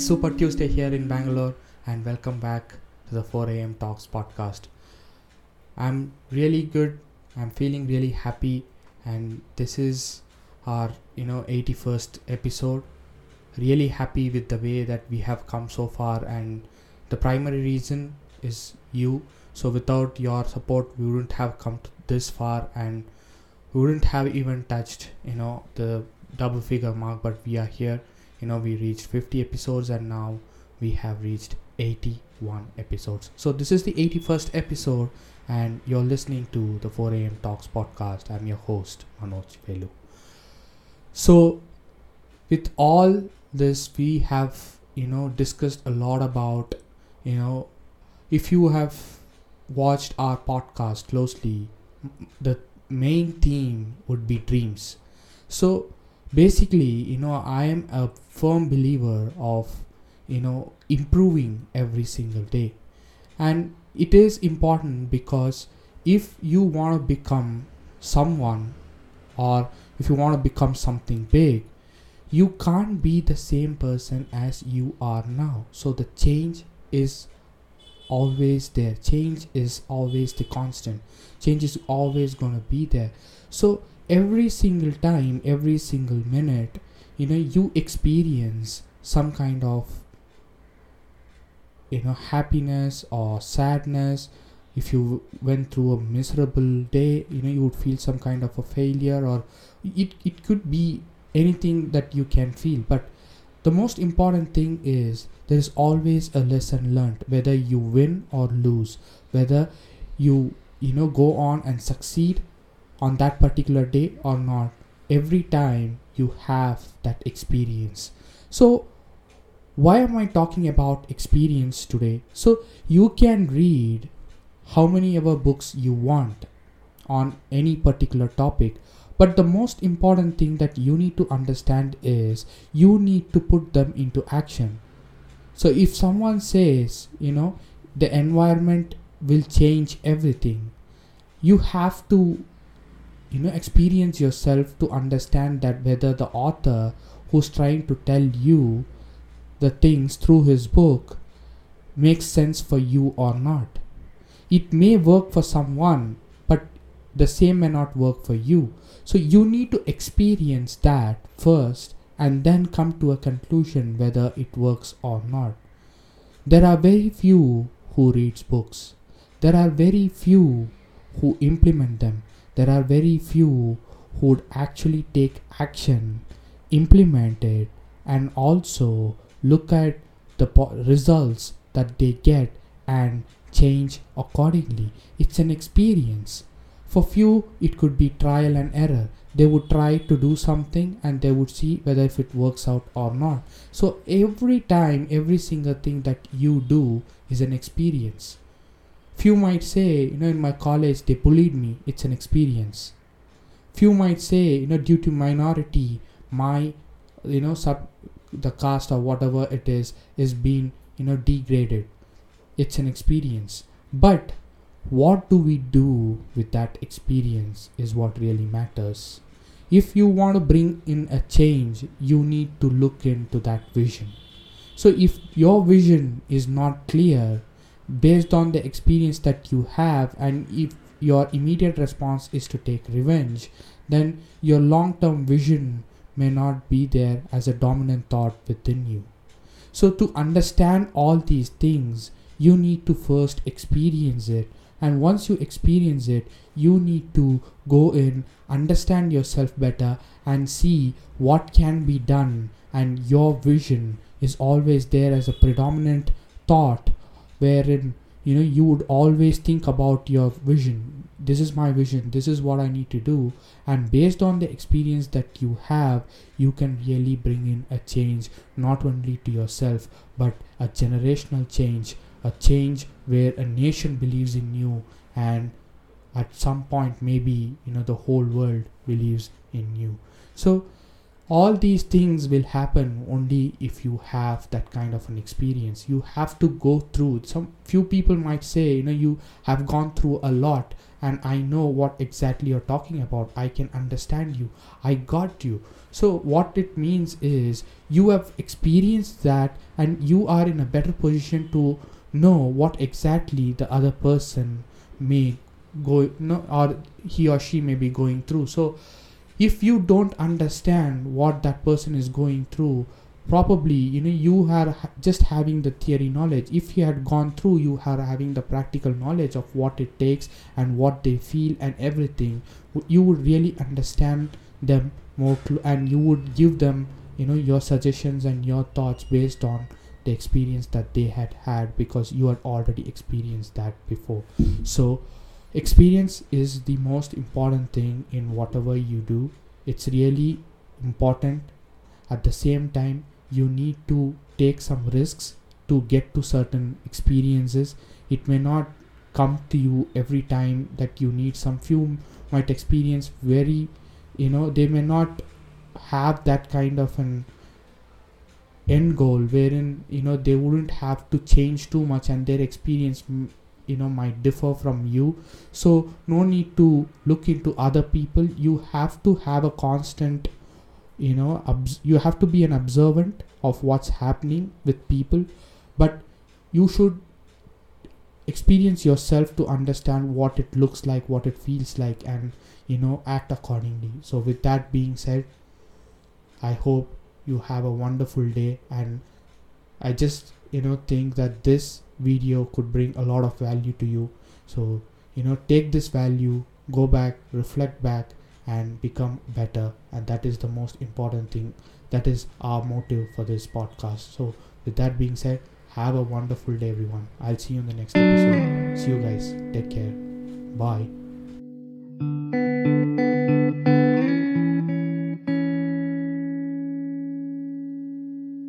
It's Super Tuesday here in Bangalore, and welcome back to the 4am Talks podcast. I'm really good. I'm feeling really happy, and this is our 81st episode. Really happy with the way that we have come so far, and the primary reason is you. So without your support, we wouldn't have come this far, and we wouldn't have even touched the double figure mark. But we are here. We reached 50 episodes, and now we have reached 81 episodes. So this is the 81st episode, and you're listening to the 4am Talks podcast. I'm your host, Manoj Pelu. So with all this, we have, discussed a lot about, if you have watched our podcast closely, the main theme would be dreams. So basically, I am a firm believer of, improving every single day. And it is important because if you want to become someone or if you want to become something big, you can't be the same person as you are now. So the change is always there. Change is always the constant. Change is always going to be there. So every single time, every single minute, you experience some kind of, happiness or sadness. If you went through a miserable day, you would feel some kind of a failure, or it could be anything that you can feel. But the most important thing is there is always a lesson learned, whether you win or lose, whether you, go on and succeed on that particular day or not. Every time you have that experience. So why am I talking about experience today? So you can read how many ever books you want on any particular topic, but the most important thing that you need to understand is you need to put them into action. So if someone says, the environment will change everything, you have to experience yourself to understand that whether the author who's trying to tell you the things through his book makes sense for you or not. It may work for someone, but the same may not work for you. So you need to experience that first and then come to a conclusion whether it works or not. There are very few who reads books. There are very few who implement them. There are very few who would actually take action, implement it, and also look at the results that they get and change accordingly. It's an experience. For few, it could be trial and error. They would try to do something and they would see whether if it works out or not. So every time, every single thing that you do is an experience. Few might say, in my college they bullied me. It's an experience. Few might say, due to minority, my, the caste or whatever it is being, degraded. It's an experience. But what do we do with that experience is what really matters. If you want to bring in a change, you need to look into that vision. So if your vision is not clear, based on the experience that you have, and if your immediate response is to take revenge, then your long-term vision may not be there as a dominant thought within you. So to understand all these things, you need to first experience it. And once you experience it, you need to go in, understand yourself better, and see what can be done. And your vision is always there as a predominant thought, wherein you would always think about your vision. This is my vision, this is what I need to do, and based on the experience that you have, you can really bring in a change, not only to yourself, but a generational change, a change where a nation believes in you, and at some point maybe the whole world believes in you. So all these things will happen only if you have that kind of an experience. You have to go through. Some few people might say, you have gone through a lot and I know what exactly you're talking about. I can understand you. I got you. So what it means is you have experienced that and you are in a better position to know what exactly the other person may go, no, or he or she may be going through. So if you don't understand what that person is going through, probably you are just having the theory knowledge. If you had gone through, you are having the practical knowledge of what it takes and what they feel and everything. You would really understand them more and you would give them your suggestions and your thoughts based on the experience that they had because you had already experienced that before. So experience is the most important thing in whatever you do. It's really important. At the same time, you need to take some risks to get to certain experiences. It may not come to you every time that you need. Some few might experience very, they may not have that kind of an end goal wherein, they wouldn't have to change too much and their experience might differ from you. So no need to look into other people. You have to have a constant you have to be an observant of what's happening with people, but you should experience yourself to understand what it looks like, what it feels like, and act accordingly. So with that being said, I hope you have a wonderful day, and I just think that this video could bring a lot of value to you. So take this value, go back, reflect back, and become better, and that is the most important thing. That is our motive for this podcast. So with that being said, have a wonderful day everyone. I'll see you in the next episode. See you guys, take care, bye.